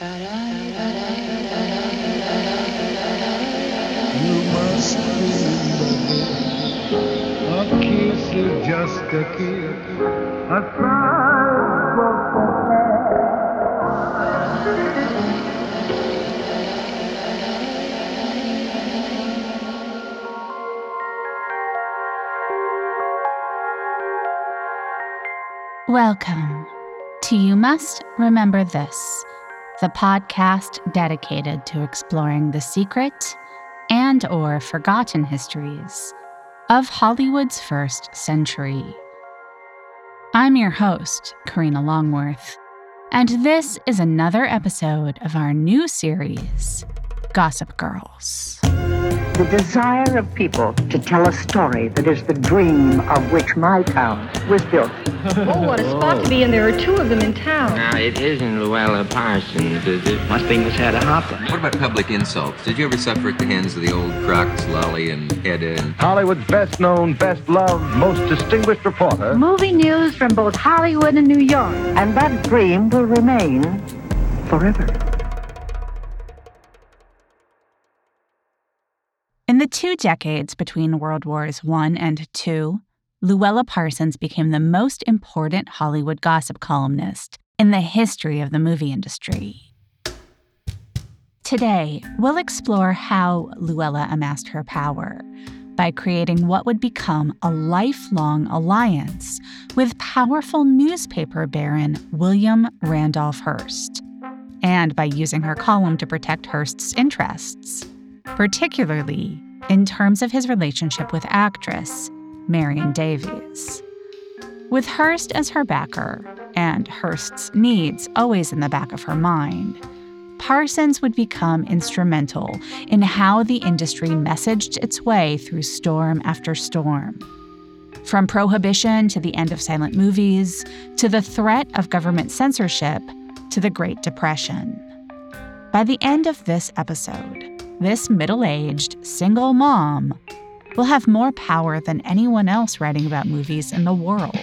You must be a kiss is just a kiss, a sign for fair. Welcome to You Must Remember This, the podcast dedicated to exploring the secret and or forgotten histories of Hollywood's first century. I'm your host, Karina Longworth, and this is another episode of our new series, Gossip Girls. The desire of people to tell a story that is the dream of which my town was built. Oh, what a spot to be in. There are two of them in town. Now, it isn't Louella Parsons, is it? Must be Miss Hedda Hopper. What about public insults? Did you ever suffer at the hands of the old crocs, Lolly and Hedda? Hollywood's best known, best loved, most distinguished reporter. Movie news from both Hollywood and New York. And that dream will remain forever. In the 2 decades between World Wars I and II, Louella Parsons became the most important Hollywood gossip columnist in the history of the movie industry. Today, we'll explore how Louella amassed her power by creating what would become a lifelong alliance with powerful newspaper baron William Randolph Hearst, and by using her column to protect Hearst's interests, particularly in terms of his relationship with actress Marion Davies. With Hearst as her backer, and Hearst's needs always in the back of her mind, Parsons would become instrumental in how the industry messaged its way through storm after storm. From Prohibition to the end of silent movies, to the threat of government censorship, to the Great Depression. By the end of this episode, this middle-aged, single mom will have more power than anyone else writing about movies in the world.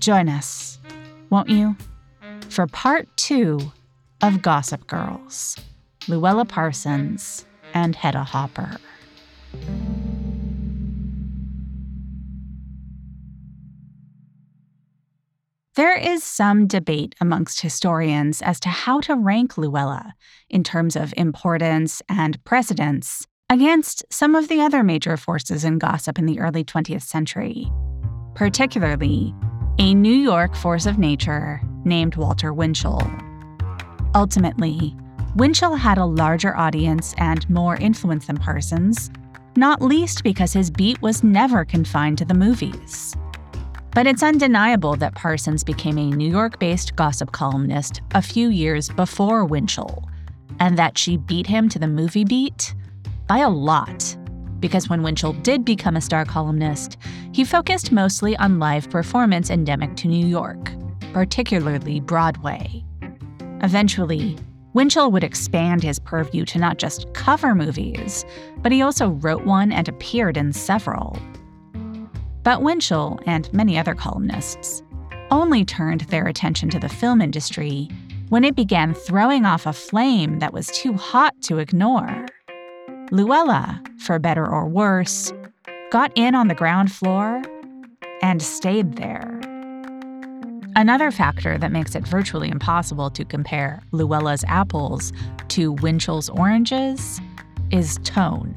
Join us, won't you, for part 2 of Gossip Girls, Louella Parsons and Hedda Hopper. There is some debate amongst historians as to how to rank Louella in terms of importance and precedence against some of the other major forces in gossip in the early 20th century, particularly a New York force of nature named Walter Winchell. Ultimately, Winchell had a larger audience and more influence than Parsons, not least because his beat was never confined to the movies. But it's undeniable that Parsons became a New York-based gossip columnist a few years before Winchell, and that she beat him to the movie beat by a lot, because when Winchell did become a star columnist, he focused mostly on live performance endemic to New York, particularly Broadway. Eventually, Winchell would expand his purview to not just cover movies, but he also wrote one and appeared in several. But Winchell, and many other columnists, only turned their attention to the film industry when it began throwing off a flame that was too hot to ignore. Louella, for better or worse, got in on the ground floor and stayed there. Another factor that makes it virtually impossible to compare Louella's apples to Winchell's oranges is tone.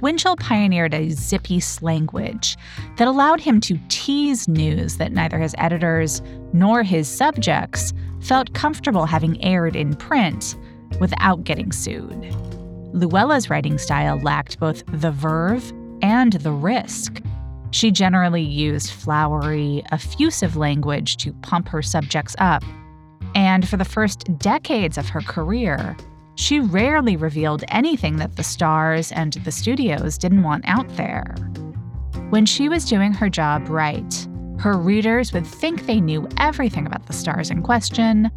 Winchell pioneered a zippy slanguage that allowed him to tease news that neither his editors nor his subjects felt comfortable having aired in print without getting sued. Louella's writing style lacked both the verve and the risk. She generally used flowery, effusive language to pump her subjects up, and for the first decades of her career, she rarely revealed anything that the stars and the studios didn't want out there. When she was doing her job right, her readers would think they knew everything about the stars in question,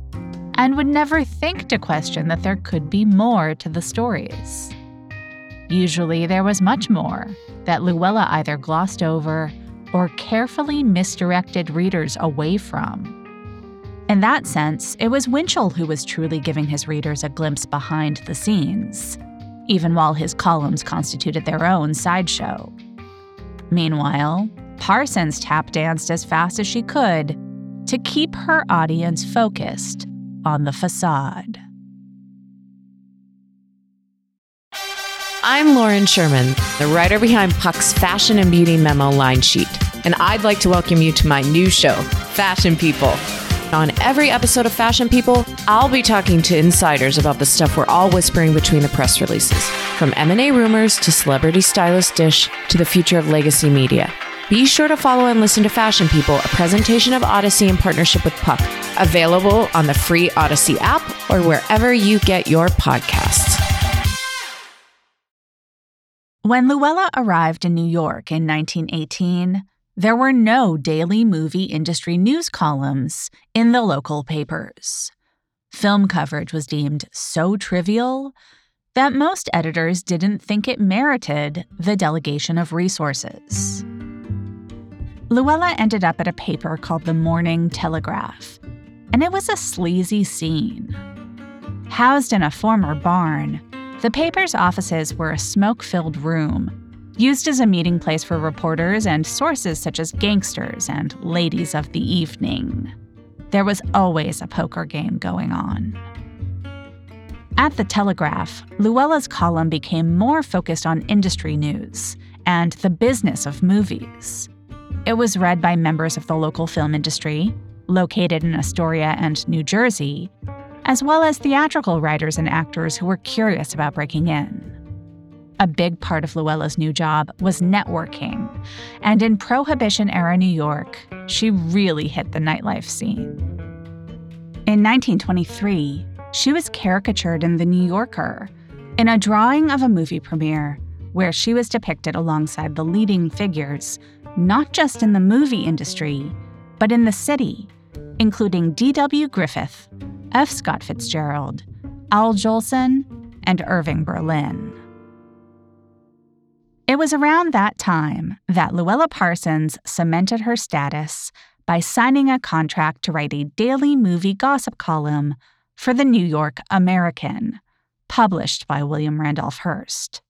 and would never think to question that there could be more to the stories. Usually there was much more that Louella either glossed over or carefully misdirected readers away from. In that sense, it was Winchell who was truly giving his readers a glimpse behind the scenes, even while his columns constituted their own sideshow. Meanwhile, Parsons tap danced as fast as she could to keep her audience focused on the facade. I'm Lauren Sherman, the writer behind Puck's Fashion and Beauty Memo line sheet, and I'd like to welcome you to my new show, Fashion People. On every episode of Fashion People, I'll be talking to insiders about the stuff we're all whispering between the press releases, from M&A rumors to celebrity stylist dish to the future of legacy media. Be sure to follow and listen to Fashion People, a presentation of Odyssey in partnership with Puck, available on the free Odyssey app or wherever you get your podcasts. When Louella arrived in New York in 1918, there were no daily movie industry news columns in the local papers. Film coverage was deemed so trivial that most editors didn't think it merited the delegation of resources. Louella ended up at a paper called The Morning Telegraph, and it was a sleazy scene. Housed in a former barn, the paper's offices were a smoke-filled room used as a meeting place for reporters and sources such as gangsters and ladies of the evening. There was always a poker game going on. At the Telegraph, Louella's column became more focused on industry news and the business of movies. It was read by members of the local film industry, located in Astoria and New Jersey, as well as theatrical writers and actors who were curious about breaking in. A big part of Louella's new job was networking, and in Prohibition-era New York, she really hit the nightlife scene. In 1923, she was caricatured in The New Yorker in a drawing of a movie premiere where she was depicted alongside the leading figures, not just in the movie industry, but in the city, including D.W. Griffith, F. Scott Fitzgerald, Al Jolson, and Irving Berlin. It was around that time that Louella Parsons cemented her status by signing a contract to write a daily movie gossip column for the New York American, published by William Randolph Hearst.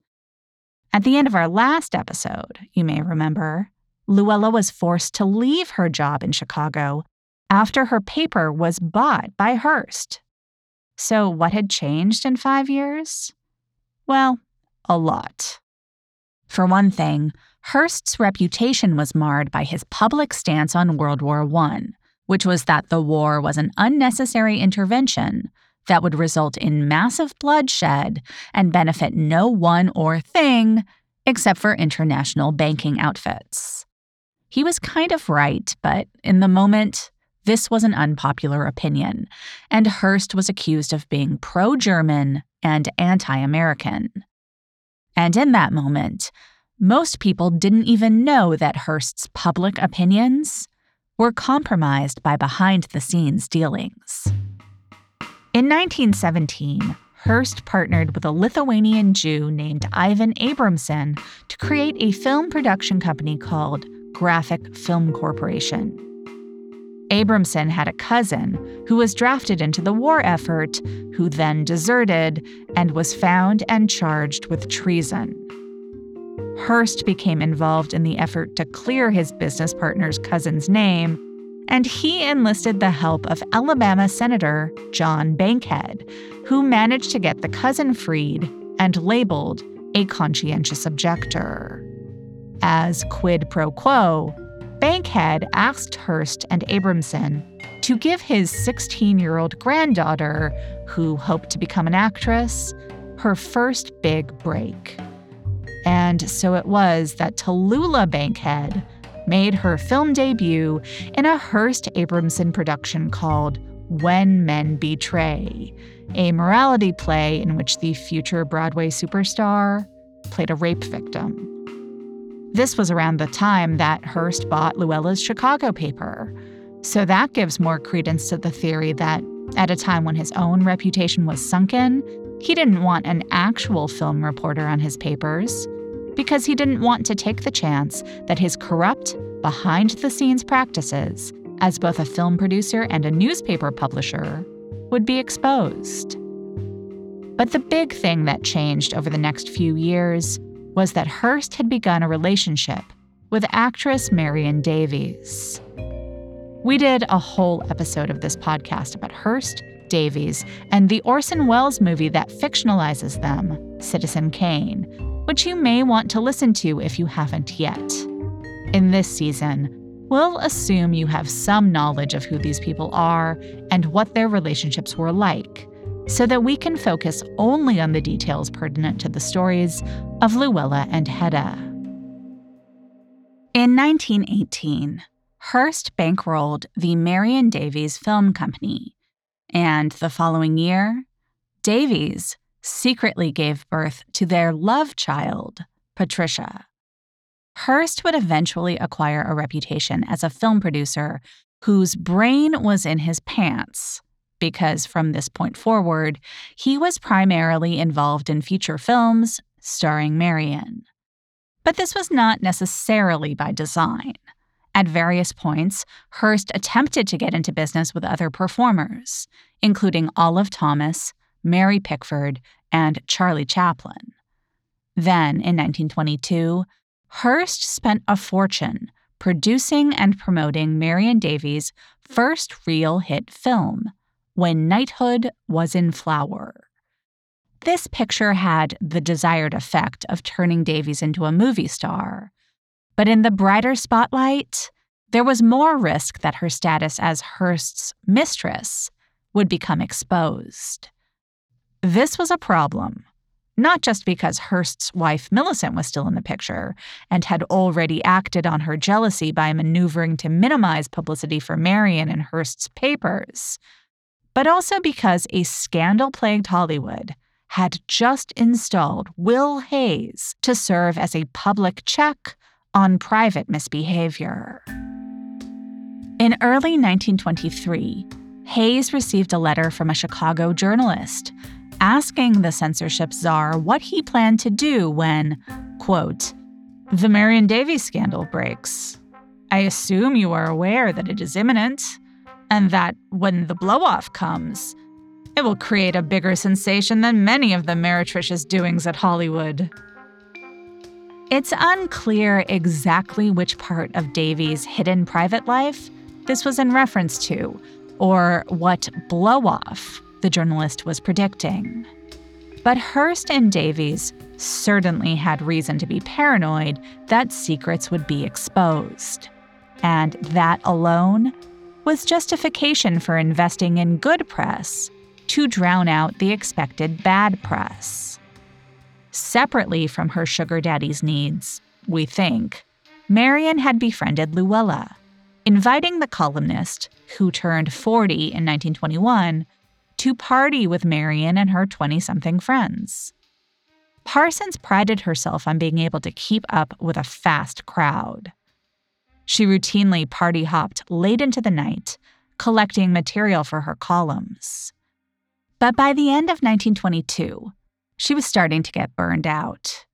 At the end of our last episode, you may remember, Louella was forced to leave her job in Chicago after her paper was bought by Hearst. So what had changed in 5 years? Well, a lot. For one thing, Hearst's reputation was marred by his public stance on World War I, which was that the war was an unnecessary intervention that would result in massive bloodshed and benefit no one or thing except for international banking outfits. He was kind of right, but in the moment, this was an unpopular opinion, and Hearst was accused of being pro-German and anti-American. And in that moment, most people didn't even know that Hearst's public opinions were compromised by behind-the-scenes dealings. In 1917, Hearst partnered with a Lithuanian Jew named Ivan Abramson to create a film production company called Graphic Film Corporation. Abramson had a cousin who was drafted into the war effort, who then deserted and was found and charged with treason. Hearst became involved in the effort to clear his business partner's cousin's name, and he enlisted the help of Alabama Senator John Bankhead, who managed to get the cousin freed and labeled a conscientious objector. As quid pro quo, Bankhead asked Hearst and Abramson to give his 16-year-old granddaughter, who hoped to become an actress, her first big break. And so it was that Tallulah Bankhead made her film debut in a Hearst-Abramson production called When Men Betray, a morality play in which the future Broadway superstar played a rape victim. This was around the time that Hearst bought Louella's Chicago paper, so that gives more credence to the theory that, at a time when his own reputation was sunken, he didn't want an actual film reporter on his papers, because he didn't want to take the chance that his corrupt, behind-the-scenes practices as both a film producer and a newspaper publisher, would be exposed. But the big thing that changed over the next few years was that Hearst had begun a relationship with actress Marion Davies. We did a whole episode of this podcast about Hearst, Davies, and the Orson Welles movie that fictionalizes them, Citizen Kane, which you may want to listen to if you haven't yet. In this season, we'll assume you have some knowledge of who these people are and what their relationships were like, so that we can focus only on the details pertinent to the stories of Louella and Hedda. In 1918, Hearst bankrolled the Marion Davies Film Company, and the following year, Davies secretly gave birth to their love child, Patricia. Hearst would eventually acquire a reputation as a film producer whose brain was in his pants, because from this point forward, he was primarily involved in feature films starring Marion. But this was not necessarily by design. At various points, Hearst attempted to get into business with other performers, including Olive Thomas, Mary Pickford, and Charlie Chaplin. Then, in 1922, Hearst spent a fortune producing and promoting Marion Davies' first real hit film, When Knighthood Was in Flower. This picture had the desired effect of turning Davies into a movie star. But in the brighter spotlight, there was more risk that her status as Hearst's mistress would become exposed. This was a problem, not just because Hearst's wife Millicent was still in the picture and had already acted on her jealousy by maneuvering to minimize publicity for Marion in Hearst's papers, but also because a scandal-plagued Hollywood had just installed Will Hays to serve as a public check on private misbehavior. In early 1923, Hayes received a letter from a Chicago journalist asking the censorship czar what he planned to do when, quote, the Marion Davies scandal breaks. I assume you are aware that it is imminent, and that when the blow-off comes, it will create a bigger sensation than many of the meretricious doings at Hollywood. It's unclear exactly which part of Davies' hidden private life this was in reference to, or what blow-off the journalist was predicting. But Hearst and Davies certainly had reason to be paranoid that secrets would be exposed. And that alone was justification for investing in good press to drown out the expected bad press. Separately from her sugar daddy's needs, we think, Marion had befriended Louella, inviting the columnist, who turned 40 in 1921, to party with Marion and her 20-something friends. Parsons prided herself on being able to keep up with a fast crowd. She routinely party-hopped late into the night, collecting material for her columns. But by the end of 1922, she was starting to get burned out.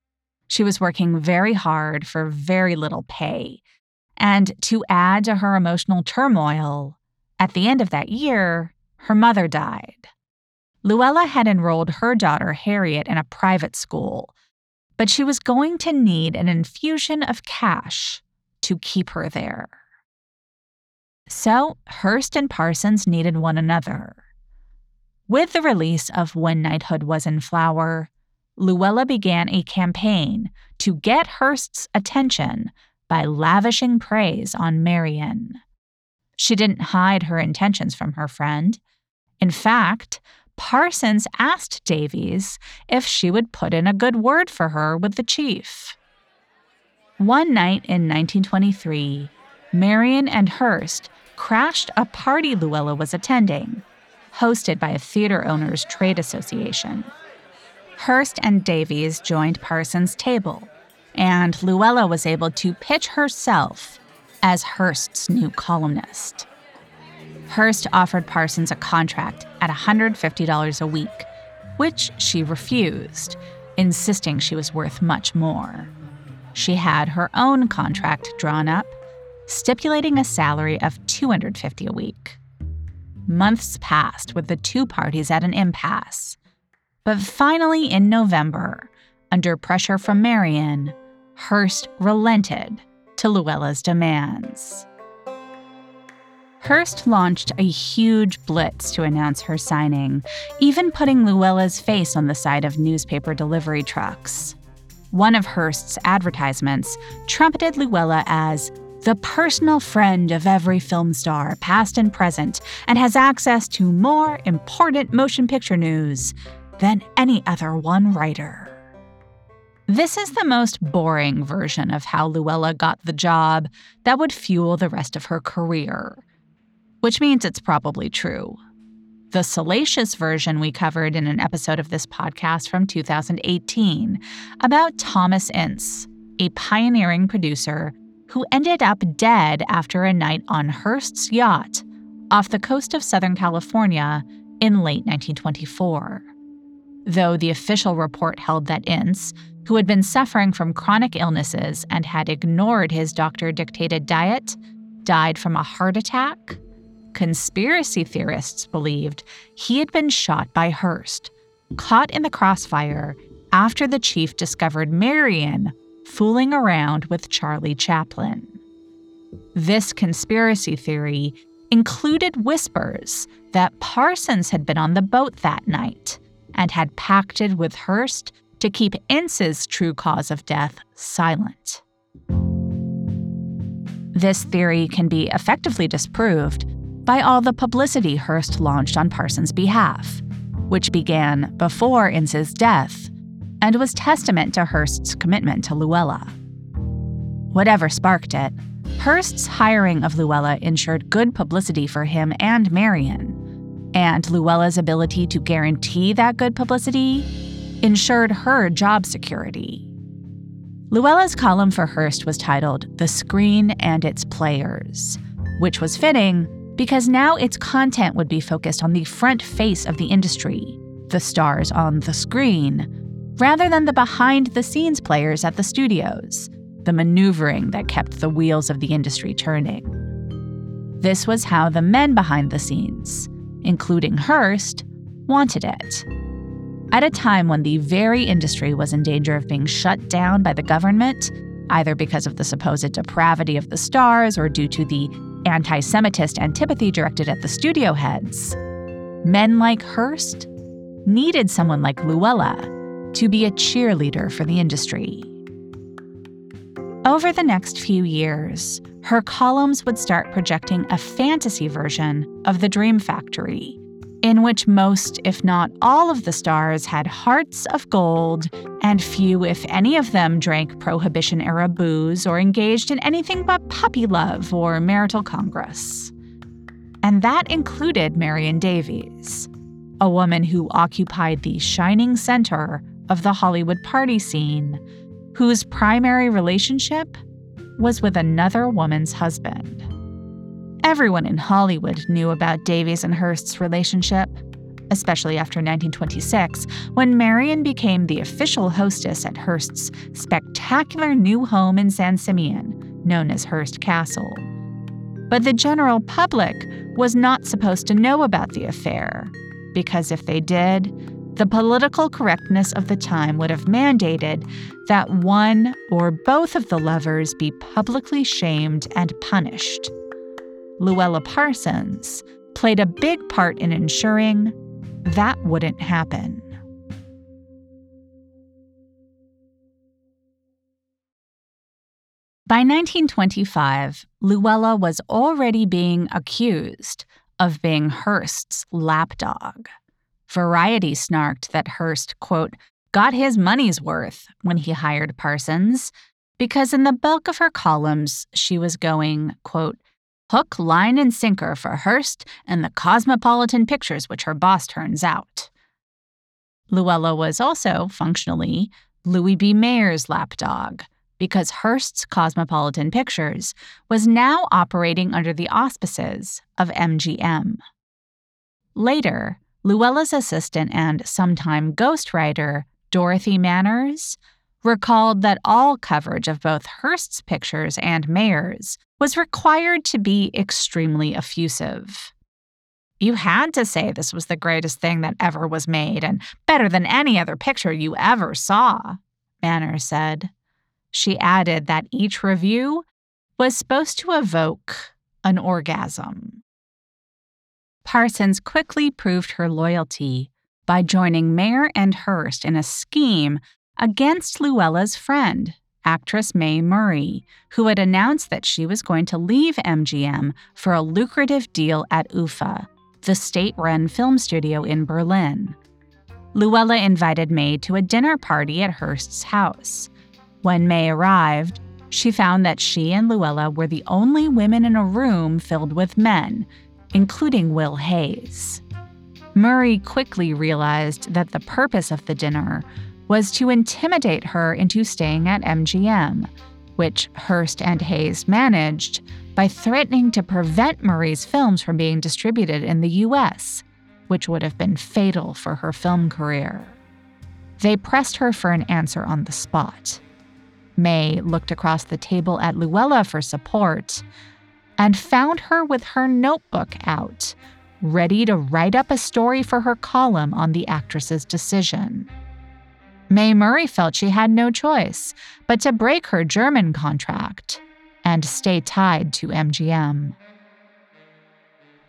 She was working very hard for very little pay. And to add to her emotional turmoil, at the end of that year, her mother died. Louella had enrolled her daughter, Harriet, in a private school, but she was going to need an infusion of cash to keep her there. So Hearst and Parsons needed one another. With the release of When Knighthood Was in Flower, Louella began a campaign to get Hearst's attention by lavishing praise on Marion. She didn't hide her intentions from her friend. In fact, Parsons asked Davies if she would put in a good word for her with the chief. One night in 1923, Marion and Hearst crashed a party Louella was attending, hosted by a theater owners' trade association. Hearst and Davies joined Parsons' table, and Louella was able to pitch herself as Hearst's new columnist. Hearst offered Parsons a contract at $150 a week, which she refused, insisting she was worth much more. She had her own contract drawn up, stipulating a salary of $250 a week. Months passed with the two parties at an impasse. But finally, in November, under pressure from Marion, Hearst relented to Louella's demands. Hearst launched a huge blitz to announce her signing, even putting Louella's face on the side of newspaper delivery trucks. One of Hearst's advertisements trumpeted Louella as the personal friend of every film star, past and present, and has access to more important motion picture news than any other one writer. This is the most boring version of how Louella got the job that would fuel the rest of her career, which means it's probably true. The salacious version we covered in an episode of this podcast from 2018 about Thomas Ince, a pioneering producer who ended up dead after a night on Hearst's yacht off the coast of Southern California in late 1924. Though the official report held that Ince, who had been suffering from chronic illnesses and had ignored his doctor-dictated diet, died from a heart attack, conspiracy theorists believed he had been shot by Hearst, caught in the crossfire after the chief discovered Marion fooling around with Charlie Chaplin. This conspiracy theory included whispers that Parsons had been on the boat that night and had pacted with Hearst to keep Ince's true cause of death silent. This theory can be effectively disproved by all the publicity Hearst launched on Parsons' behalf, which began before Ince's death and was testament to Hearst's commitment to Louella. Whatever sparked it, Hearst's hiring of Louella ensured good publicity for him and Marion, and Louella's ability to guarantee that good publicity ensured her job security. Louella's column for Hearst was titled "The Screen and Its Players," which was fitting because now its content would be focused on the front face of the industry, the stars on the screen, rather than the behind-the-scenes players at the studios, the maneuvering that kept the wheels of the industry turning. This was how the men behind the scenes, including Hearst, wanted it. At a time when the very industry was in danger of being shut down by the government, either because of the supposed depravity of the stars or due to the anti-Semitist antipathy directed at the studio heads, men like Hearst needed someone like Louella to be a cheerleader for the industry. Over the next few years, her columns would start projecting a fantasy version of the Dream Factory, in which most, if not all, of the stars had hearts of gold, and few, if any of them, drank Prohibition-era booze or engaged in anything but puppy love or marital congress. And that included Marion Davies, a woman who occupied the shining center of the Hollywood party scene, whose primary relationship was with another woman's husband. Everyone in Hollywood knew about Davies and Hearst's relationship, especially after 1926, when Marion became the official hostess at Hearst's spectacular new home in San Simeon, known as Hearst Castle. But the general public was not supposed to know about the affair, because if they did, the political correctness of the time would have mandated that one or both of the lovers be publicly shamed and punished. Louella Parsons played a big part in ensuring that wouldn't happen. By 1925, Louella was already being accused of being Hearst's lapdog. Variety snarked that Hearst, quote, got his money's worth when he hired Parsons, because in the bulk of her columns, she was going, quote, hook, line, and sinker for Hearst and the Cosmopolitan pictures which her boss turns out. Louella was also, functionally, Louis B. Mayer's lapdog, because Hearst's Cosmopolitan Pictures was now operating under the auspices of MGM. Later, Louella's assistant and sometime ghostwriter, Dorothy Manners, recalled that all coverage of both Hearst's pictures and Mayer's was required to be extremely effusive. You had to say this was the greatest thing that ever was made and better than any other picture you ever saw, Manners said. She added that each review was supposed to evoke an orgasm. Parsons quickly proved her loyalty by joining Mayer and Hearst in a scheme against Louella's friend, actress Mae Murray, who had announced that she was going to leave MGM for a lucrative deal at UFA, the state-run film studio in Berlin. Louella invited Mae to a dinner party at Hearst's house. When Mae arrived, she found that she and Louella were the only women in a room filled with men, including Will Hays. Murray quickly realized that the purpose of the dinner was to intimidate her into staying at MGM, which Hearst and Hays managed by threatening to prevent Murray's films from being distributed in the U.S., which would have been fatal for her film career. They pressed her for an answer on the spot. May looked across the table at Louella for support and found her with her notebook out, ready to write up a story for her column on the actress's decision. Mae Murray felt she had no choice but to break her German contract and stay tied to MGM.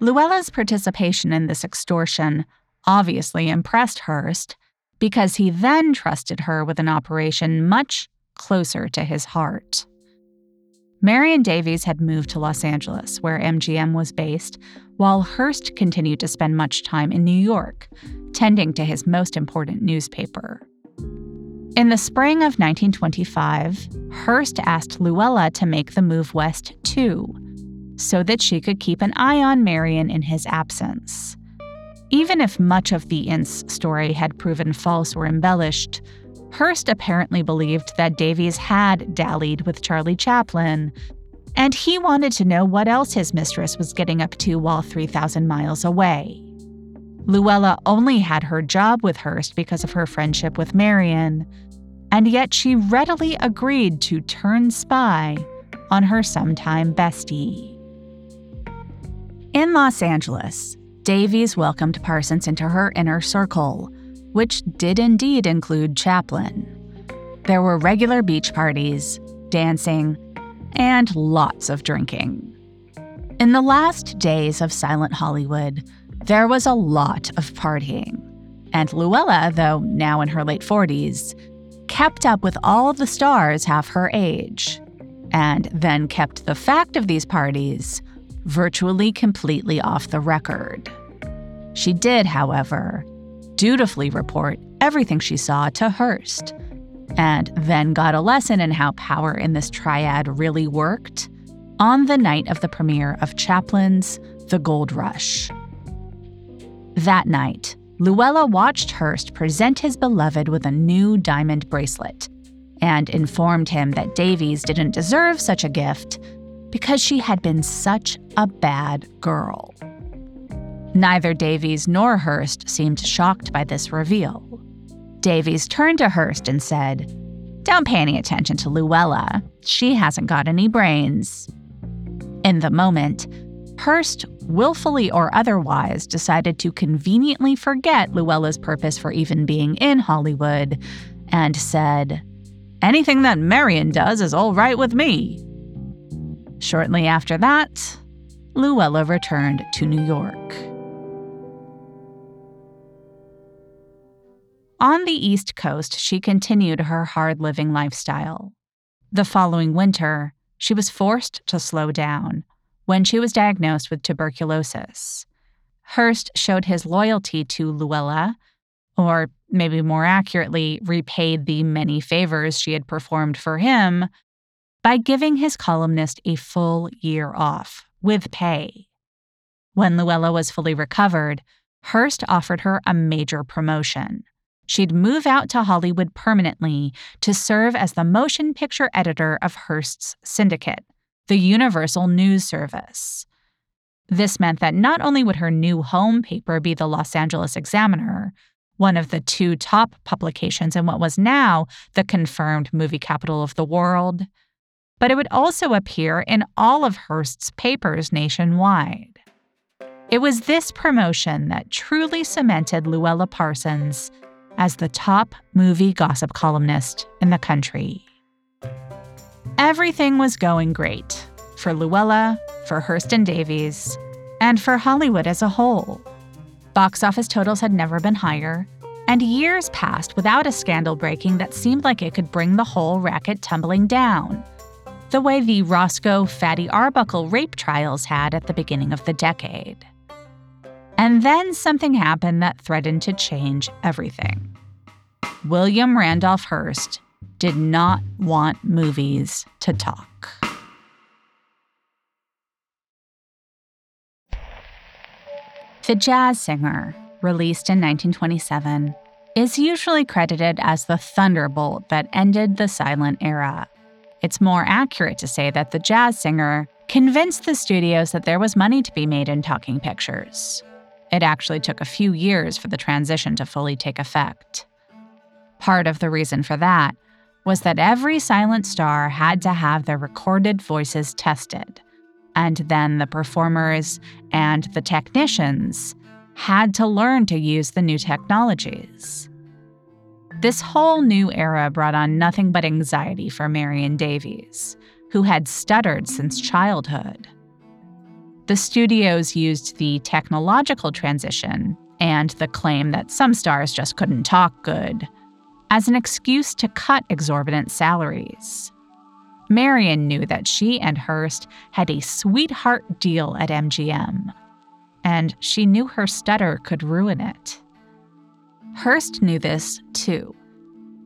Louella's participation in this extortion obviously impressed Hearst because he then trusted her with an operation much closer to his heart. Marion Davies had moved to Los Angeles, where MGM was based, while Hearst continued to spend much time in New York, tending to his most important newspaper. In the spring of 1925, Hearst asked Louella to make the move west too, so that she could keep an eye on Marion in his absence. Even if much of the Ince story had proven false or embellished, Hearst apparently believed that Davies had dallied with Charlie Chaplin, and he wanted to know what else his mistress was getting up to while 3,000 miles away. Louella only had her job with Hearst because of her friendship with Marion, and yet she readily agreed to turn spy on her sometime bestie. In Los Angeles, Davies welcomed Parsons into her inner circle, which did indeed include Chaplin. There were regular beach parties, dancing, and lots of drinking. In the last days of silent Hollywood, there was a lot of partying, and Louella, though now in her late 40s, kept up with all the stars half her age, and then kept the fact of these parties virtually completely off the record. She did, however, dutifully report everything she saw to Hearst, and then got a lesson in how power in this triad really worked on the night of the premiere of Chaplin's The Gold Rush. That night, Louella watched Hearst present his beloved with a new diamond bracelet and informed him that Davies didn't deserve such a gift because she had been such a bad girl. Neither Davies nor Hearst seemed shocked by this reveal. Davies turned to Hearst and said, "Don't pay any attention to Louella. She hasn't got any brains." In the moment, Hearst, willfully or otherwise, decided to conveniently forget Louella's purpose for even being in Hollywood and said, "Anything that Marion does is all right with me." Shortly after that, Louella returned to New York. On the East Coast, she continued her hard-living lifestyle. The following winter, she was forced to slow down when she was diagnosed with tuberculosis. Hearst showed his loyalty to Louella, or maybe more accurately, repaid the many favors she had performed for him, by giving his columnist a full year off, with pay. When Louella was fully recovered, Hearst offered her a major promotion. She'd move out to Hollywood permanently to serve as the motion picture editor of Hearst's syndicate, the Universal News Service. This meant that not only would her new home paper be the Los Angeles Examiner, one of the two top publications in what was now the confirmed movie capital of the world, but it would also appear in all of Hearst's papers nationwide. It was this promotion that truly cemented Louella Parsons as the top movie gossip columnist in the country. Everything was going great for Louella, for Hearst and Davies, and for Hollywood as a whole. Box office totals had never been higher, and years passed without a scandal breaking that seemed like it could bring the whole racket tumbling down, the way the Roscoe-Fatty Arbuckle rape trials had at the beginning of the decade. And then something happened that threatened to change everything. William Randolph Hearst did not want movies to talk. The Jazz Singer, released in 1927, is usually credited as the thunderbolt that ended the silent era. It's more accurate to say that The Jazz Singer convinced the studios that there was money to be made in talking pictures. It actually took a few years for the transition to fully take effect. Part of the reason for that was that every silent star had to have their recorded voices tested, and then the performers and the technicians had to learn to use the new technologies. This whole new era brought on nothing but anxiety for Marion Davies, who had stuttered since childhood. The studios used the technological transition and the claim that some stars just couldn't talk good as an excuse to cut exorbitant salaries. Marion knew that she and Hearst had a sweetheart deal at MGM, and she knew her stutter could ruin it. Hearst knew this, too.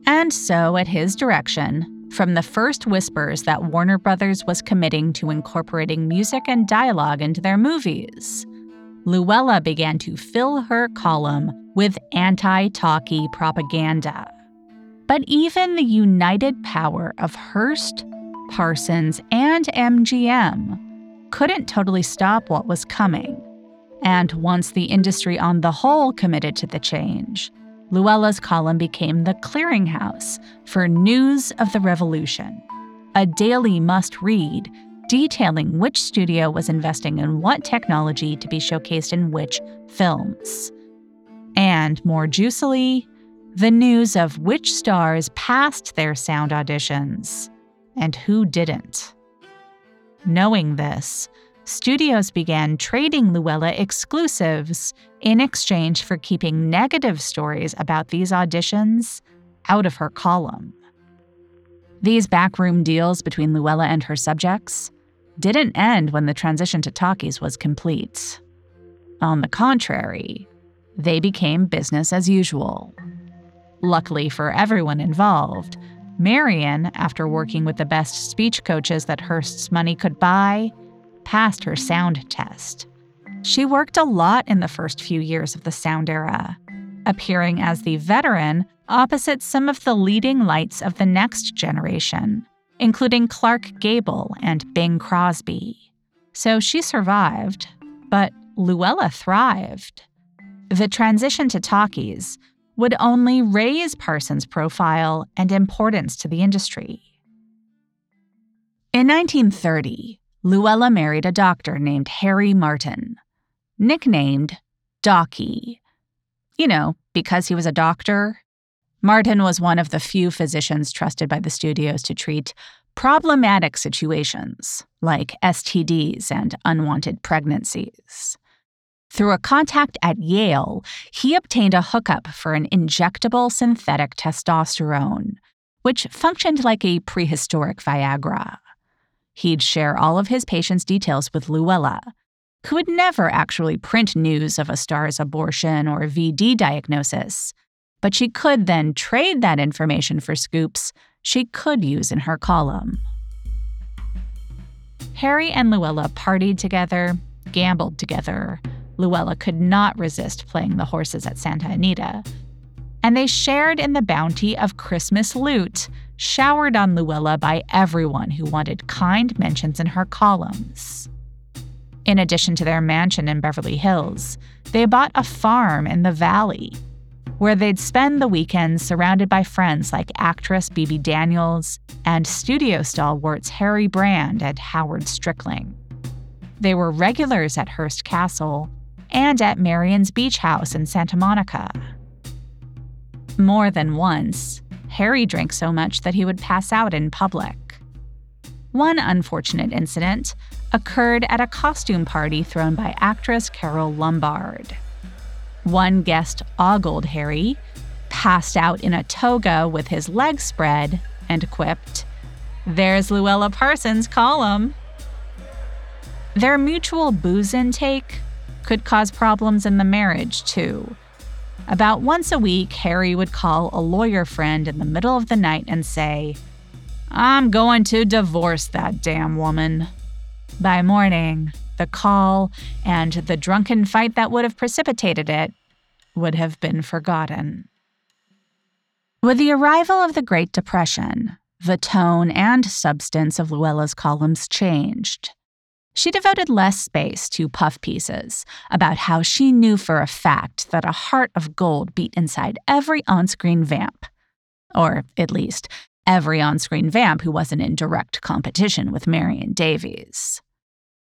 And so, at his direction, from the first whispers that Warner Brothers was committing to incorporating music and dialogue into their movies, Louella began to fill her column with anti-talkie propaganda. But even the united power of Hearst, Parsons, and MGM couldn't totally stop what was coming. And once the industry on the whole committed to the change, Louella's column became the clearinghouse for news of the revolution, a daily must-read detailing which studio was investing in what technology to be showcased in which films. And more juicily, the news of which stars passed their sound auditions and who didn't. Knowing this, studios began trading Louella exclusives in exchange for keeping negative stories about these auditions out of her column. These backroom deals between Louella and her subjects didn't end when the transition to talkies was complete. On the contrary, they became business as usual. Luckily for everyone involved, Marion, after working with the best speech coaches that Hearst's money could buy, passed her sound test. She worked a lot in the first few years of the sound era, appearing as the veteran opposite some of the leading lights of the next generation, including Clark Gable and Bing Crosby. So she survived, but Louella thrived. The transition to talkies would only raise Parsons' profile and importance to the industry. In 1930, Louella married a doctor named Harry Martin, nicknamed Docky. You know, because he was a doctor. Martin was one of the few physicians trusted by the studios to treat problematic situations like STDs and unwanted pregnancies. Through a contact at Yale, he obtained a hookup for an injectable synthetic testosterone, which functioned like a prehistoric Viagra. He'd share all of his patients' details with Louella, who would never actually print news of a star's abortion or VD diagnosis, but she could then trade that information for scoops she could use in her column. Harry and Louella partied together, gambled together. Louella could not resist playing the horses at Santa Anita. And they shared in the bounty of Christmas loot, showered on Louella by everyone who wanted kind mentions in her columns. In addition to their mansion in Beverly Hills, they bought a farm in the valley, where they'd spend the weekends surrounded by friends like actress Bebe Daniels and studio stalwarts Harry Brand and Howard Strickling. They were regulars at Hearst Castle and at Marion's beach house in Santa Monica. More than once, Harry drank so much that he would pass out in public. One unfortunate incident occurred at a costume party thrown by actress Carol Lombard. One guest ogled Harry, passed out in a toga with his legs spread, and quipped, "There's Louella Parsons' column." Their mutual booze intake could cause problems in the marriage, too. About once a week, Harry would call a lawyer friend in the middle of the night and say, "I'm going to divorce that damn woman." By morning, the call and the drunken fight that would have precipitated it would have been forgotten. With the arrival of the Great Depression, the tone and substance of Louella's columns changed. She devoted less space to puff pieces about how she knew for a fact that a heart of gold beat inside every on-screen vamp, or at least every on-screen vamp who wasn't in direct competition with Marion Davies.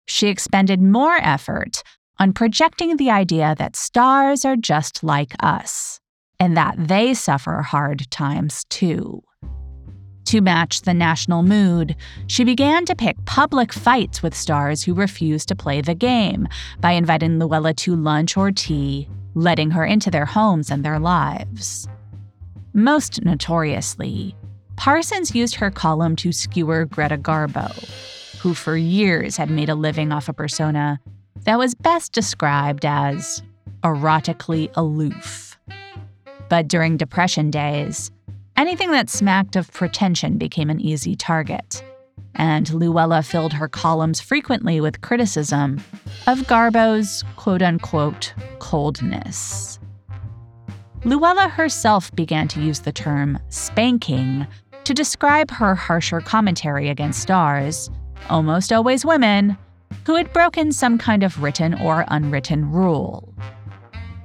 She expended more effort on projecting the idea that stars are just like us, and that they suffer hard times too. To match the national mood, she began to pick public fights with stars who refused to play the game by inviting Louella to lunch or tea, letting her into their homes and their lives. Most notoriously, Parsons used her column to skewer Greta Garbo, who for years had made a living off a persona that was best described as erotically aloof. But during Depression days, anything that smacked of pretension became an easy target, and Louella filled her columns frequently with criticism of Garbo's quote-unquote coldness. Louella herself began to use the term spanking to describe her harsher commentary against stars, almost always women, who had broken some kind of written or unwritten rule.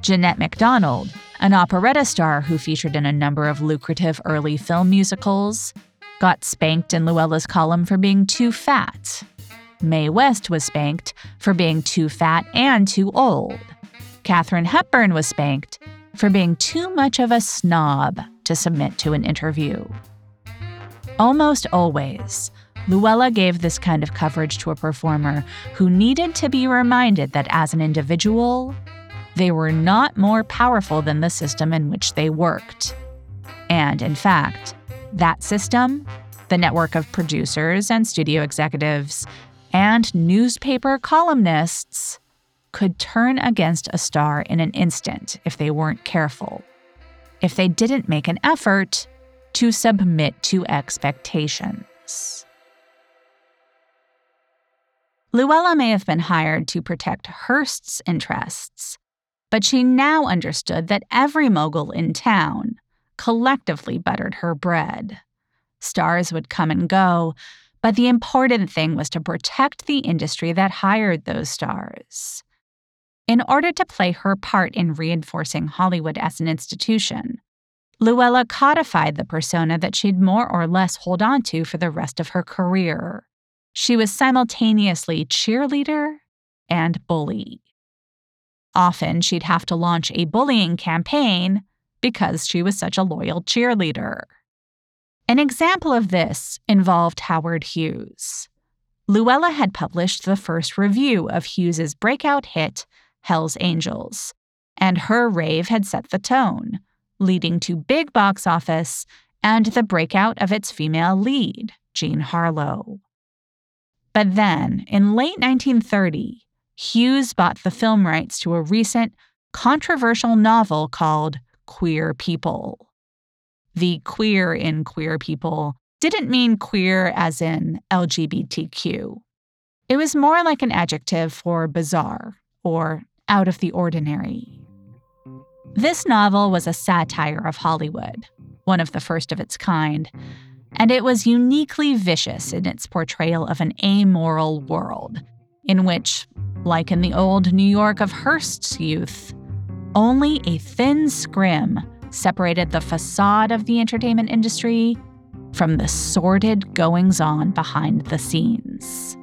Jeanette MacDonald, an operetta star who featured in a number of lucrative early film musicals, got spanked in Louella's column for being too fat. Mae West was spanked for being too fat and too old. Katharine Hepburn was spanked for being too much of a snob to submit to an interview. Almost always, Louella gave this kind of coverage to a performer who needed to be reminded that as an individual, they were not more powerful than the system in which they worked. And in fact, that system, the network of producers and studio executives and newspaper columnists, could turn against a star in an instant if they weren't careful, if they didn't make an effort to submit to expectations. Louella may have been hired to protect Hearst's interests, but she now understood that every mogul in town collectively buttered her bread. Stars would come and go, but the important thing was to protect the industry that hired those stars. In order to play her part in reinforcing Hollywood as an institution, Louella codified the persona that she'd more or less hold on to for the rest of her career. She was simultaneously cheerleader and bully. Often, she'd have to launch a bullying campaign because she was such a loyal cheerleader. An example of this involved Howard Hughes. Louella had published the first review of Hughes's breakout hit, Hell's Angels, and her rave had set the tone, leading to big box office and the breakout of its female lead, Jean Harlow. But then, in late 1930, Hughes bought the film rights to a recent, controversial novel called Queer People. The queer in Queer People didn't mean queer as in LGBTQ. It was more like an adjective for bizarre or out of the ordinary. This novel was a satire of Hollywood, one of the first of its kind, and it was uniquely vicious in its portrayal of an amoral world in which, like in the old New York of Hearst's youth, Only a thin scrim separated the facade of the entertainment industry from the sordid goings-on behind the scenes.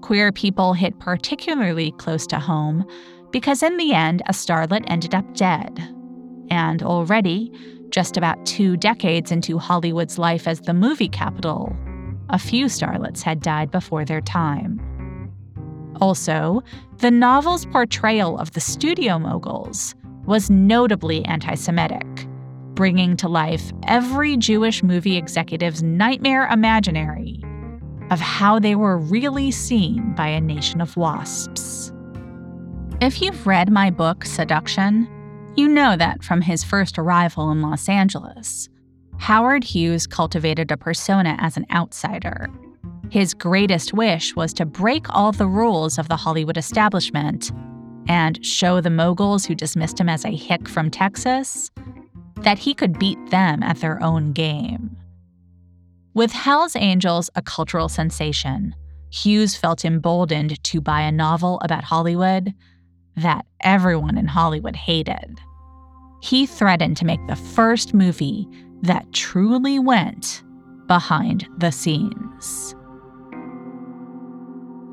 Queer People hit particularly close to home because in the end, a starlet ended up dead. And already, just about 2 decades into Hollywood's life as the movie capital, a few starlets had died before their time. Also, the novel's portrayal of the studio moguls was notably anti-Semitic, bringing to life every Jewish movie executive's nightmare imaginary of how they were really seen by a nation of WASPs. If you've read my book, Seduction, you know that from his first arrival in Los Angeles, Howard Hughes cultivated a persona as an outsider. His greatest wish was to break all the rules of the Hollywood establishment and show the moguls who dismissed him as a hick from Texas that he could beat them at their own game. With Hell's Angels a cultural sensation, Hughes felt emboldened to buy a novel about Hollywood that everyone in Hollywood hated. He threatened to make the first movie that truly went behind the scenes.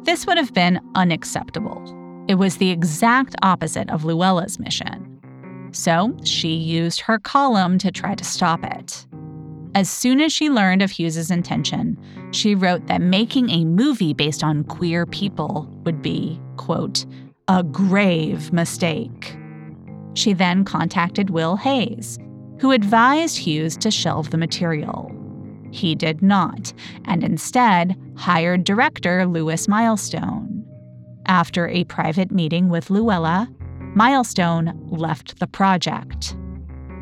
This would have been unacceptable. It was the exact opposite of Louella's mission. So she used her column to try to stop it. As soon as she learned of Hughes's intention, she wrote that making a movie based on queer people would be, quote, a grave mistake. She then contacted Will Hays, who advised Hughes to shelve the material. He did not, and instead hired director Louis Milestone. After a private meeting with Louella, Milestone left the project.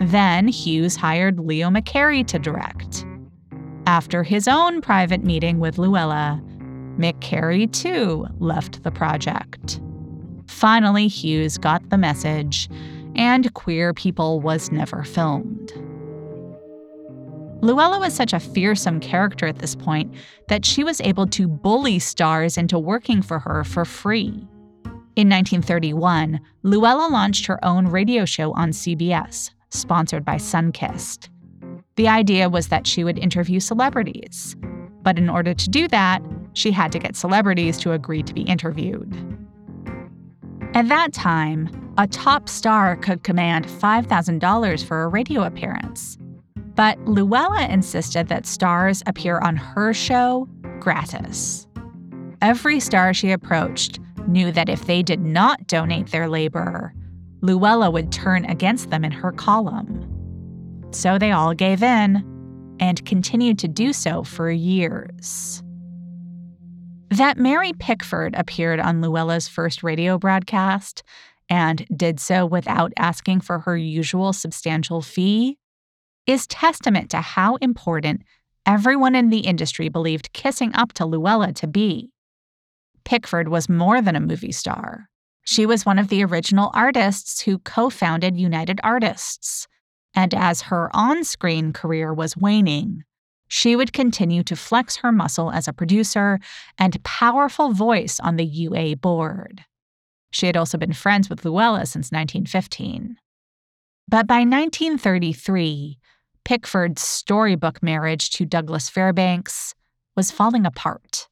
Then Hughes hired Leo McCarey to direct. After his own private meeting with Louella, McCarey too left the project. Finally, Hughes got the message, and Queer People was never filmed. Louella was such a fearsome character at this point that she was able to bully stars into working for her for free. In 1931, Louella launched her own radio show on CBS, sponsored by Sunkist. The idea was that she would interview celebrities, but in order to do that, she had to get celebrities to agree to be interviewed. At that time, a top star could command $5,000 for a radio appearance, but Louella insisted that stars appear on her show gratis. Every star she approached knew that if they did not donate their labor, Louella would turn against them in her column. So they all gave in and continued to do so for years. That Mary Pickford appeared on Louella's first radio broadcast and did so without asking for her usual substantial fee is testament to how important everyone in the industry believed kissing up to Louella to be. Pickford was more than a movie star. She was one of the original artists who co-founded United Artists, and as her on-screen career was waning, she would continue to flex her muscle as a producer and powerful voice on the UA board. She had also been friends with Louella since 1915. But by 1933, Pickford's storybook marriage to Douglas Fairbanks was falling apart.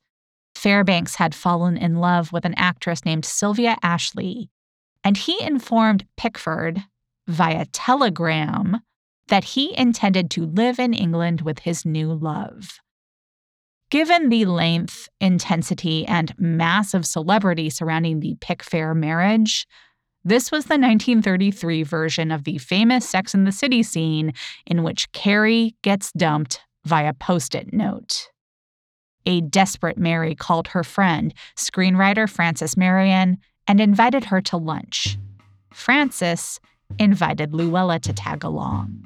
Fairbanks had fallen in love with an actress named Sylvia Ashley, and he informed Pickford, via telegram, that he intended to live in England with his new love. Given the length, intensity, and massive celebrity surrounding the Pickfair marriage, this was the 1933 version of the famous Sex and the City scene in which Carrie gets dumped via post-it note. A desperate Mary called her friend, screenwriter Frances Marion, and invited her to lunch. Frances invited Louella to tag along.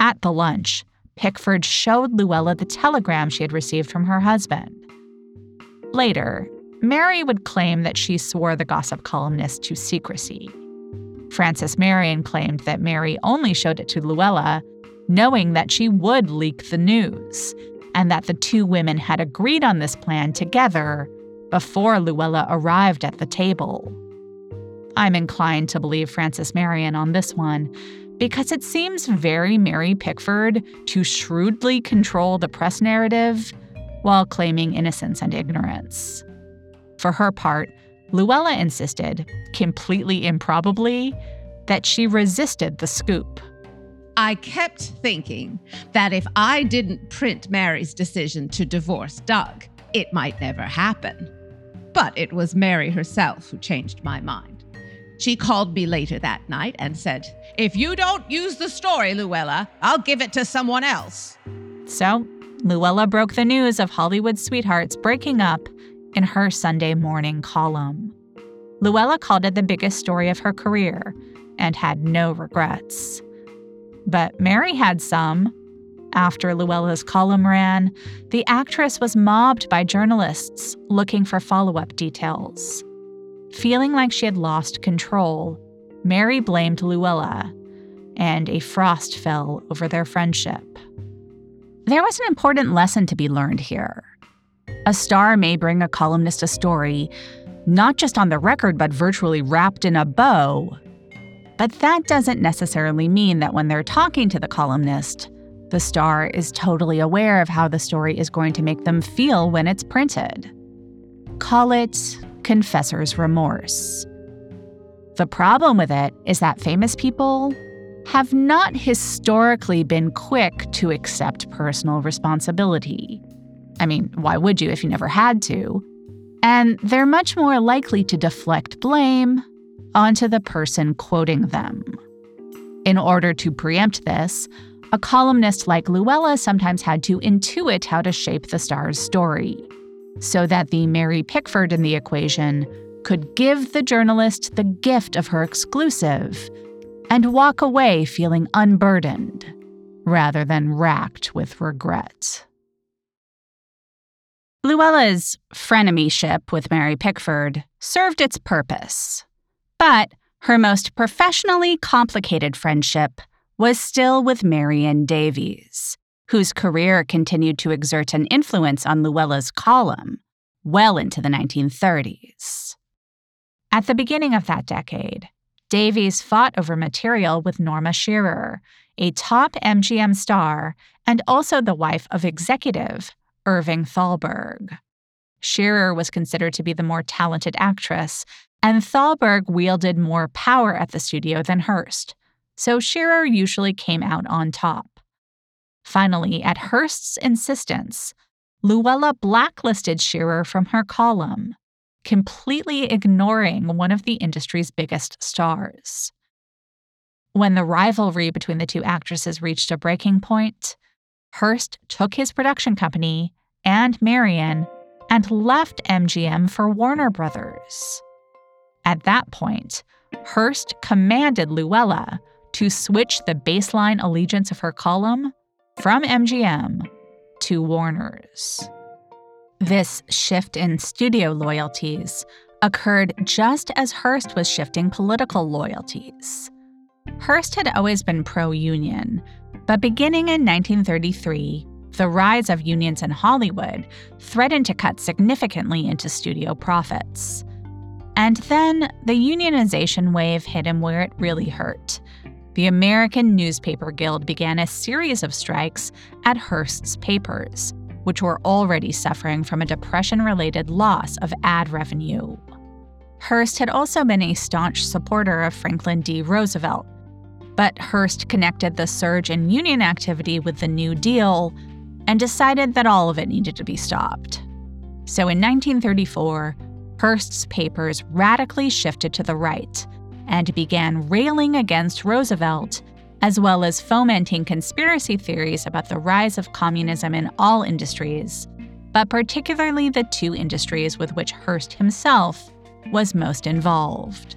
At the lunch, Pickford showed Louella the telegram she had received from her husband. Later, Mary would claim that she swore the gossip columnist to secrecy. Frances Marion claimed that Mary only showed it to Louella, knowing that she would leak the news, and that the two women had agreed on this plan together before Louella arrived at the table. I'm inclined to believe Frances Marion on this one, because it seems very Mary Pickford to shrewdly control the press narrative while claiming innocence and ignorance. For her part, Louella insisted, completely improbably, that she resisted the scoop. I kept thinking that if I didn't print Mary's decision to divorce Doug, it might never happen. But it was Mary herself who changed my mind. She called me later that night and said, "If you don't use the story, Louella, I'll give it to someone else." So, Louella broke the news of Hollywood sweethearts breaking up in her Sunday morning column. Louella called it the biggest story of her career and had no regrets. But Mary had some. After Louella's column ran, the actress was mobbed by journalists looking for follow-up details. Feeling like she had lost control, Mary blamed Louella, and a frost fell over their friendship. There was an important lesson to be learned here. A star may bring a columnist a story, not just on the record, but virtually wrapped in a bow. But that doesn't necessarily mean that when they're talking to the columnist, the star is totally aware of how the story is going to make them feel when it's printed. Call it confessor's remorse. The problem with it is that famous people have not historically been quick to accept personal responsibility. I mean, why would you if you never had to? And they're much more likely to deflect blame onto the person quoting them. In order to preempt this, a columnist like Louella sometimes had to intuit how to shape the star's story, so that the Mary Pickford in the equation could give the journalist the gift of her exclusive and walk away feeling unburdened, rather than racked with regret. Louella's frenemyship with Mary Pickford served its purpose, but her most professionally complicated friendship was still with Marion Davies, whose career continued to exert an influence on Louella's column well into the 1930s. At the beginning of that decade, Davies fought over material with Norma Shearer, a top MGM star and also the wife of executive Irving Thalberg. Shearer was considered to be the more talented actress, and Thalberg wielded more power at the studio than Hearst, so Shearer usually came out on top. Finally, at Hearst's insistence, Louella blacklisted Shearer from her column, completely ignoring one of the industry's biggest stars. When the rivalry between the two actresses reached a breaking point, Hearst took his production company and Marion and left MGM for Warner Brothers. At that point, Hearst commanded Louella to switch the baseline allegiance of her column from MGM to Warner's. This shift in studio loyalties occurred just as Hearst was shifting political loyalties. Hearst had always been pro-union, but beginning in 1933, the rise of unions in Hollywood threatened to cut significantly into studio profits. And then the unionization wave hit him where it really hurt. The American Newspaper Guild began a series of strikes at Hearst's papers, which were already suffering from a depression-related loss of ad revenue. Hearst had also been a staunch supporter of Franklin D. Roosevelt, but Hearst connected the surge in union activity with the New Deal and decided that all of it needed to be stopped. So in 1934, Hearst's papers radically shifted to the right and began railing against Roosevelt, as well as fomenting conspiracy theories about the rise of communism in all industries, but particularly the two industries with which Hearst himself was most involved.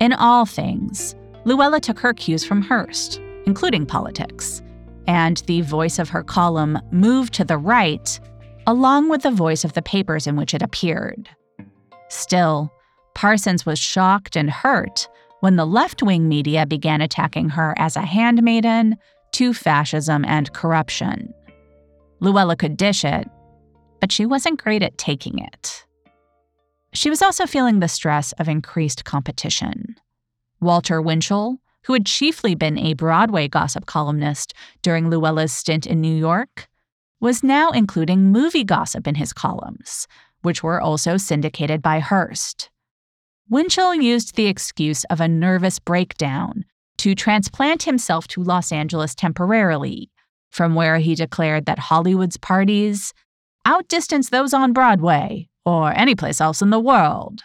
In all things, Louella took her cues from Hearst, including politics, and the voice of her column moved to the right, along with the voice of the papers in which it appeared. Still, Parsons was shocked and hurt when the left-wing media began attacking her as a handmaiden to fascism and corruption. Louella could dish it, but she wasn't great at taking it. She was also feeling the stress of increased competition. Walter Winchell, who had chiefly been a Broadway gossip columnist during Louella's stint in New York, was now including movie gossip in his columns, which were also syndicated by Hearst. Winchell used the excuse of a nervous breakdown to transplant himself to Los Angeles temporarily, from where he declared that Hollywood's parties outdistanced those on Broadway or anyplace else in the world.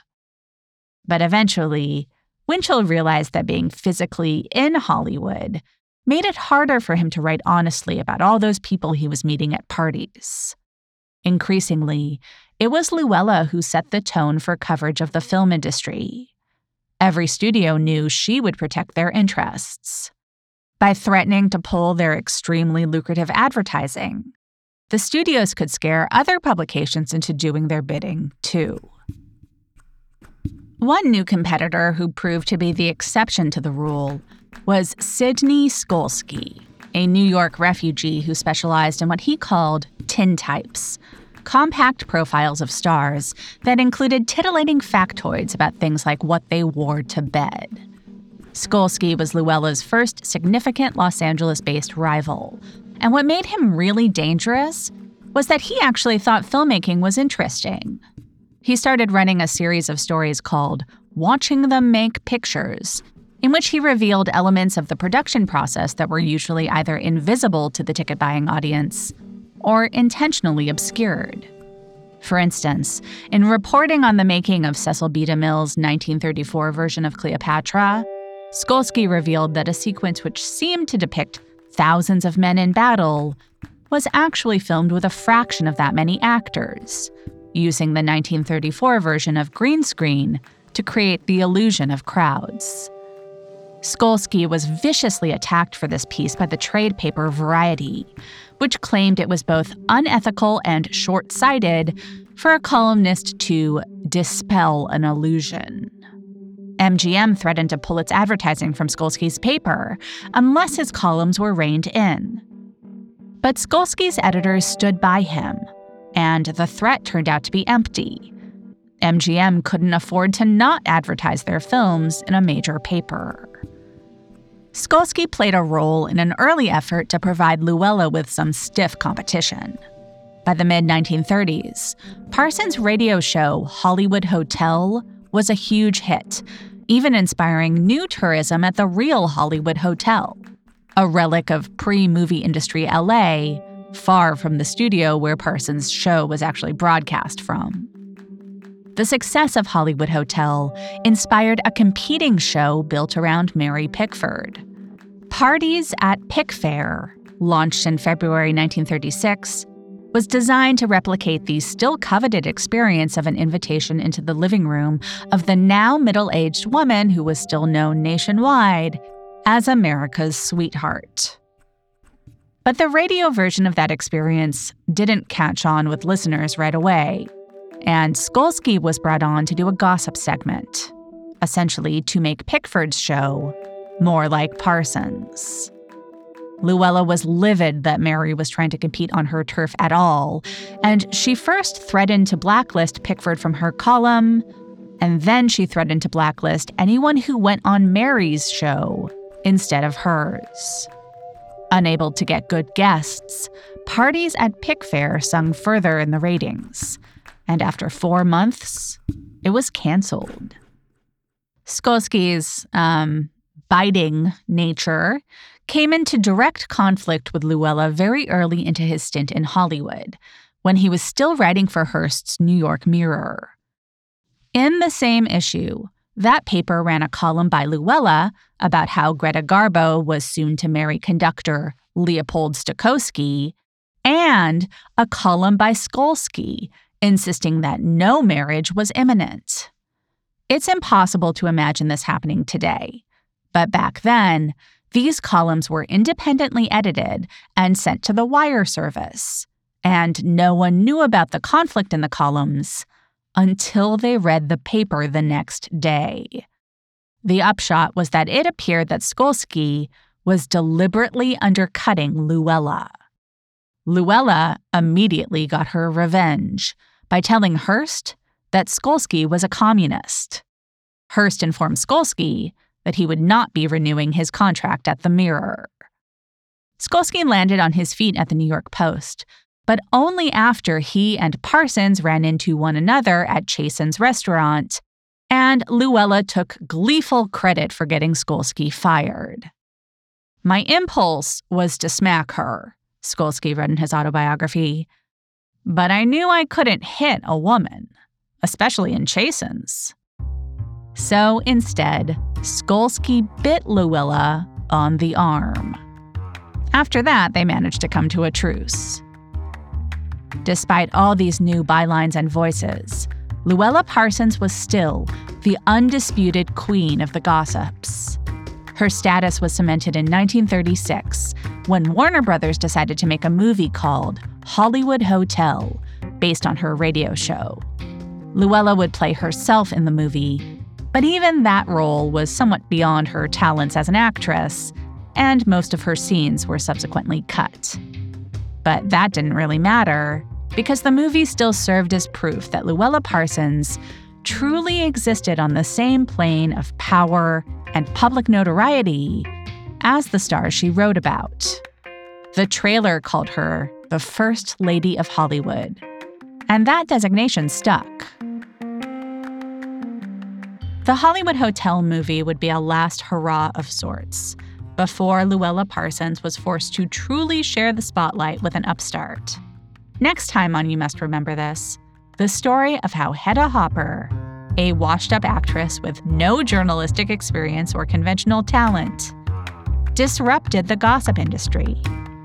But eventually, Winchell realized that being physically in Hollywood made it harder for him to write honestly about all those people he was meeting at parties. Increasingly, it was Louella who set the tone for coverage of the film industry. Every studio knew she would protect their interests. By threatening to pull their extremely lucrative advertising, the studios could scare other publications into doing their bidding, too. One new competitor who proved to be the exception to the rule was Sidney Skolsky, a New York refugee who specialized in what he called tintypes, compact profiles of stars that included titillating factoids about things like what they wore to bed. Skolsky was Louella's first significant Los Angeles-based rival, and what made him really dangerous was that he actually thought filmmaking was interesting. He started running a series of stories called Watching Them Make Pictures, in which he revealed elements of the production process that were usually either invisible to the ticket-buying audience or intentionally obscured. For instance, in reporting on the making of Cecil B. DeMille's 1934 version of Cleopatra, Skolsky revealed that a sequence which seemed to depict thousands of men in battle was actually filmed with a fraction of that many actors, using the 1934 version of green screen to create the illusion of crowds. Skolsky was viciously attacked for this piece by the trade paper Variety, which claimed it was both unethical and short-sighted for a columnist to dispel an illusion. MGM threatened to pull its advertising from Skolsky's paper unless his columns were reined in. But Skolsky's editors stood by him, and the threat turned out to be empty. MGM couldn't afford to not advertise their films in a major paper. Skolsky played a role in an early effort to provide Louella with some stiff competition. By the mid-1930s, Parsons' radio show Hollywood Hotel was a huge hit, even inspiring new tourism at the real Hollywood Hotel, a relic of pre-movie industry LA, far from the studio where Parsons' show was actually broadcast from. The success of Hollywood Hotel inspired a competing show built around Mary Pickford. Parties at Pickfair, launched in February 1936, was designed to replicate the still-coveted experience of an invitation into the living room of the now middle-aged woman who was still known nationwide as America's sweetheart. But the radio version of that experience didn't catch on with listeners right away, and Skolsky was brought on to do a gossip segment, essentially to make Pickford's show more like Parsons. Louella was livid that Mary was trying to compete on her turf at all, and she first threatened to blacklist Pickford from her column, and then she threatened to blacklist anyone who went on Mary's show instead of hers. Unable to get good guests, Parties at Pickfair sunk further in the ratings, and after 4 months, it was canceled. Skolsky's biting nature came into direct conflict with Louella very early into his stint in Hollywood, when he was still writing for Hearst's New York Mirror. In the same issue, that paper ran a column by Louella about how Greta Garbo was soon to marry conductor Leopold Stokowski, and a column by Skolsky, insisting that no marriage was imminent. It's impossible to imagine this happening today, but back then, these columns were independently edited and sent to the wire service, and no one knew about the conflict in the columns until they read the paper the next day. The upshot was that it appeared that Skolsky was deliberately undercutting Louella. Louella immediately got her revenge by telling Hearst that Skolsky was a communist. Hearst informed Skolsky that he would not be renewing his contract at the Mirror. Skolsky landed on his feet at the New York Post, but only after he and Parsons ran into one another at Chasen's restaurant, and Louella took gleeful credit for getting Skolsky fired. "My impulse was to smack her," Skolsky read in his autobiography, "but I knew I couldn't hit a woman, especially in Chasen's." So instead, Skolsky bit Louella on the arm. After that, they managed to come to a truce. Despite all these new bylines and voices, Louella Parsons was still the undisputed queen of the gossips. Her status was cemented in 1936 when Warner Brothers decided to make a movie called Hollywood Hotel, based on her radio show. Louella would play herself in the movie, but even that role was somewhat beyond her talents as an actress, and most of her scenes were subsequently cut. But that didn't really matter, because the movie still served as proof that Louella Parsons truly existed on the same plane of power and public notoriety as the stars she wrote about. The trailer called her the First Lady of Hollywood, and that designation stuck. The Hollywood Hotel movie would be a last hurrah of sorts before Louella Parsons was forced to truly share the spotlight with an upstart. Next time on You Must Remember This, the story of how Hedda Hopper, a washed-up actress with no journalistic experience or conventional talent, disrupted the gossip industry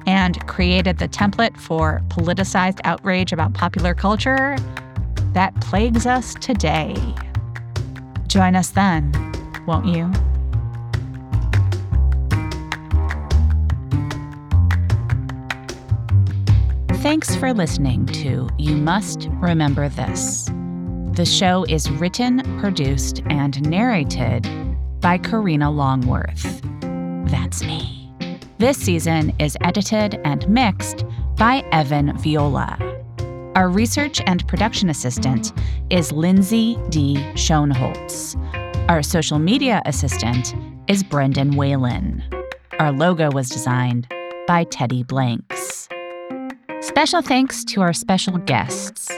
and created the template for politicized outrage about popular culture that plagues us today. Join us then, won't you? Thanks for listening to You Must Remember This. The show is written, produced, and narrated by Karina Longworth. That's me. This season is edited and mixed by Evan Viola. Our research and production assistant is Lindsay D. Schoenholtz. Our social media assistant is Brendan Whalen. Our logo was designed by Teddy Blanks. Special thanks to our special guests.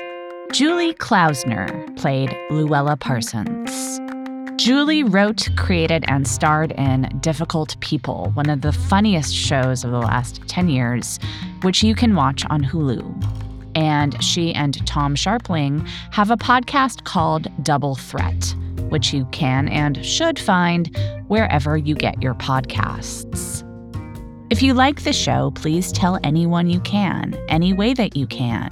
Julie Klausner played Louella Parsons. Julie wrote, created, and starred in Difficult People, one of the funniest shows of the last 10 years, which you can watch on Hulu. And she and Tom Sharpling have a podcast called Double Threat, which you can and should find wherever you get your podcasts. If you like the show, please tell anyone you can, any way that you can.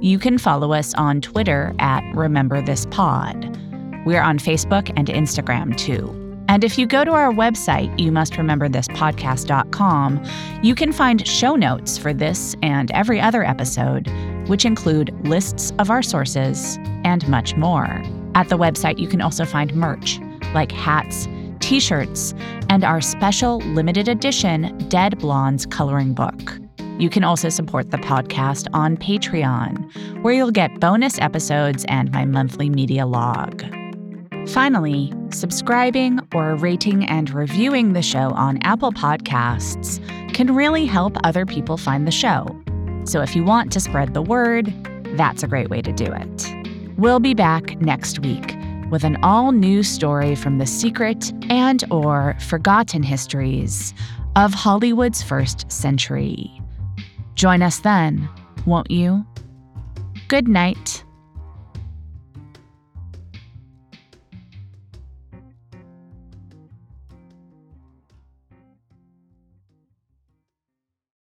You can follow us on Twitter at RememberThisPod. We're on Facebook and Instagram, too. And if you go to our website, YouMustRememberThisPodcast.com, you can find show notes for this and every other episode, which include lists of our sources and much more. At the website, you can also find merch, like hats, t-shirts, and our special limited edition Dead Blondes coloring book. You can also support the podcast on Patreon, where you'll get bonus episodes and my monthly media log. Finally, subscribing or rating and reviewing the show on Apple Podcasts can really help other people find the show. So if you want to spread the word, that's a great way to do it. We'll be back next week with an all-new story from the secret and/or forgotten histories of Hollywood's first century. Join us then, won't you? Good night.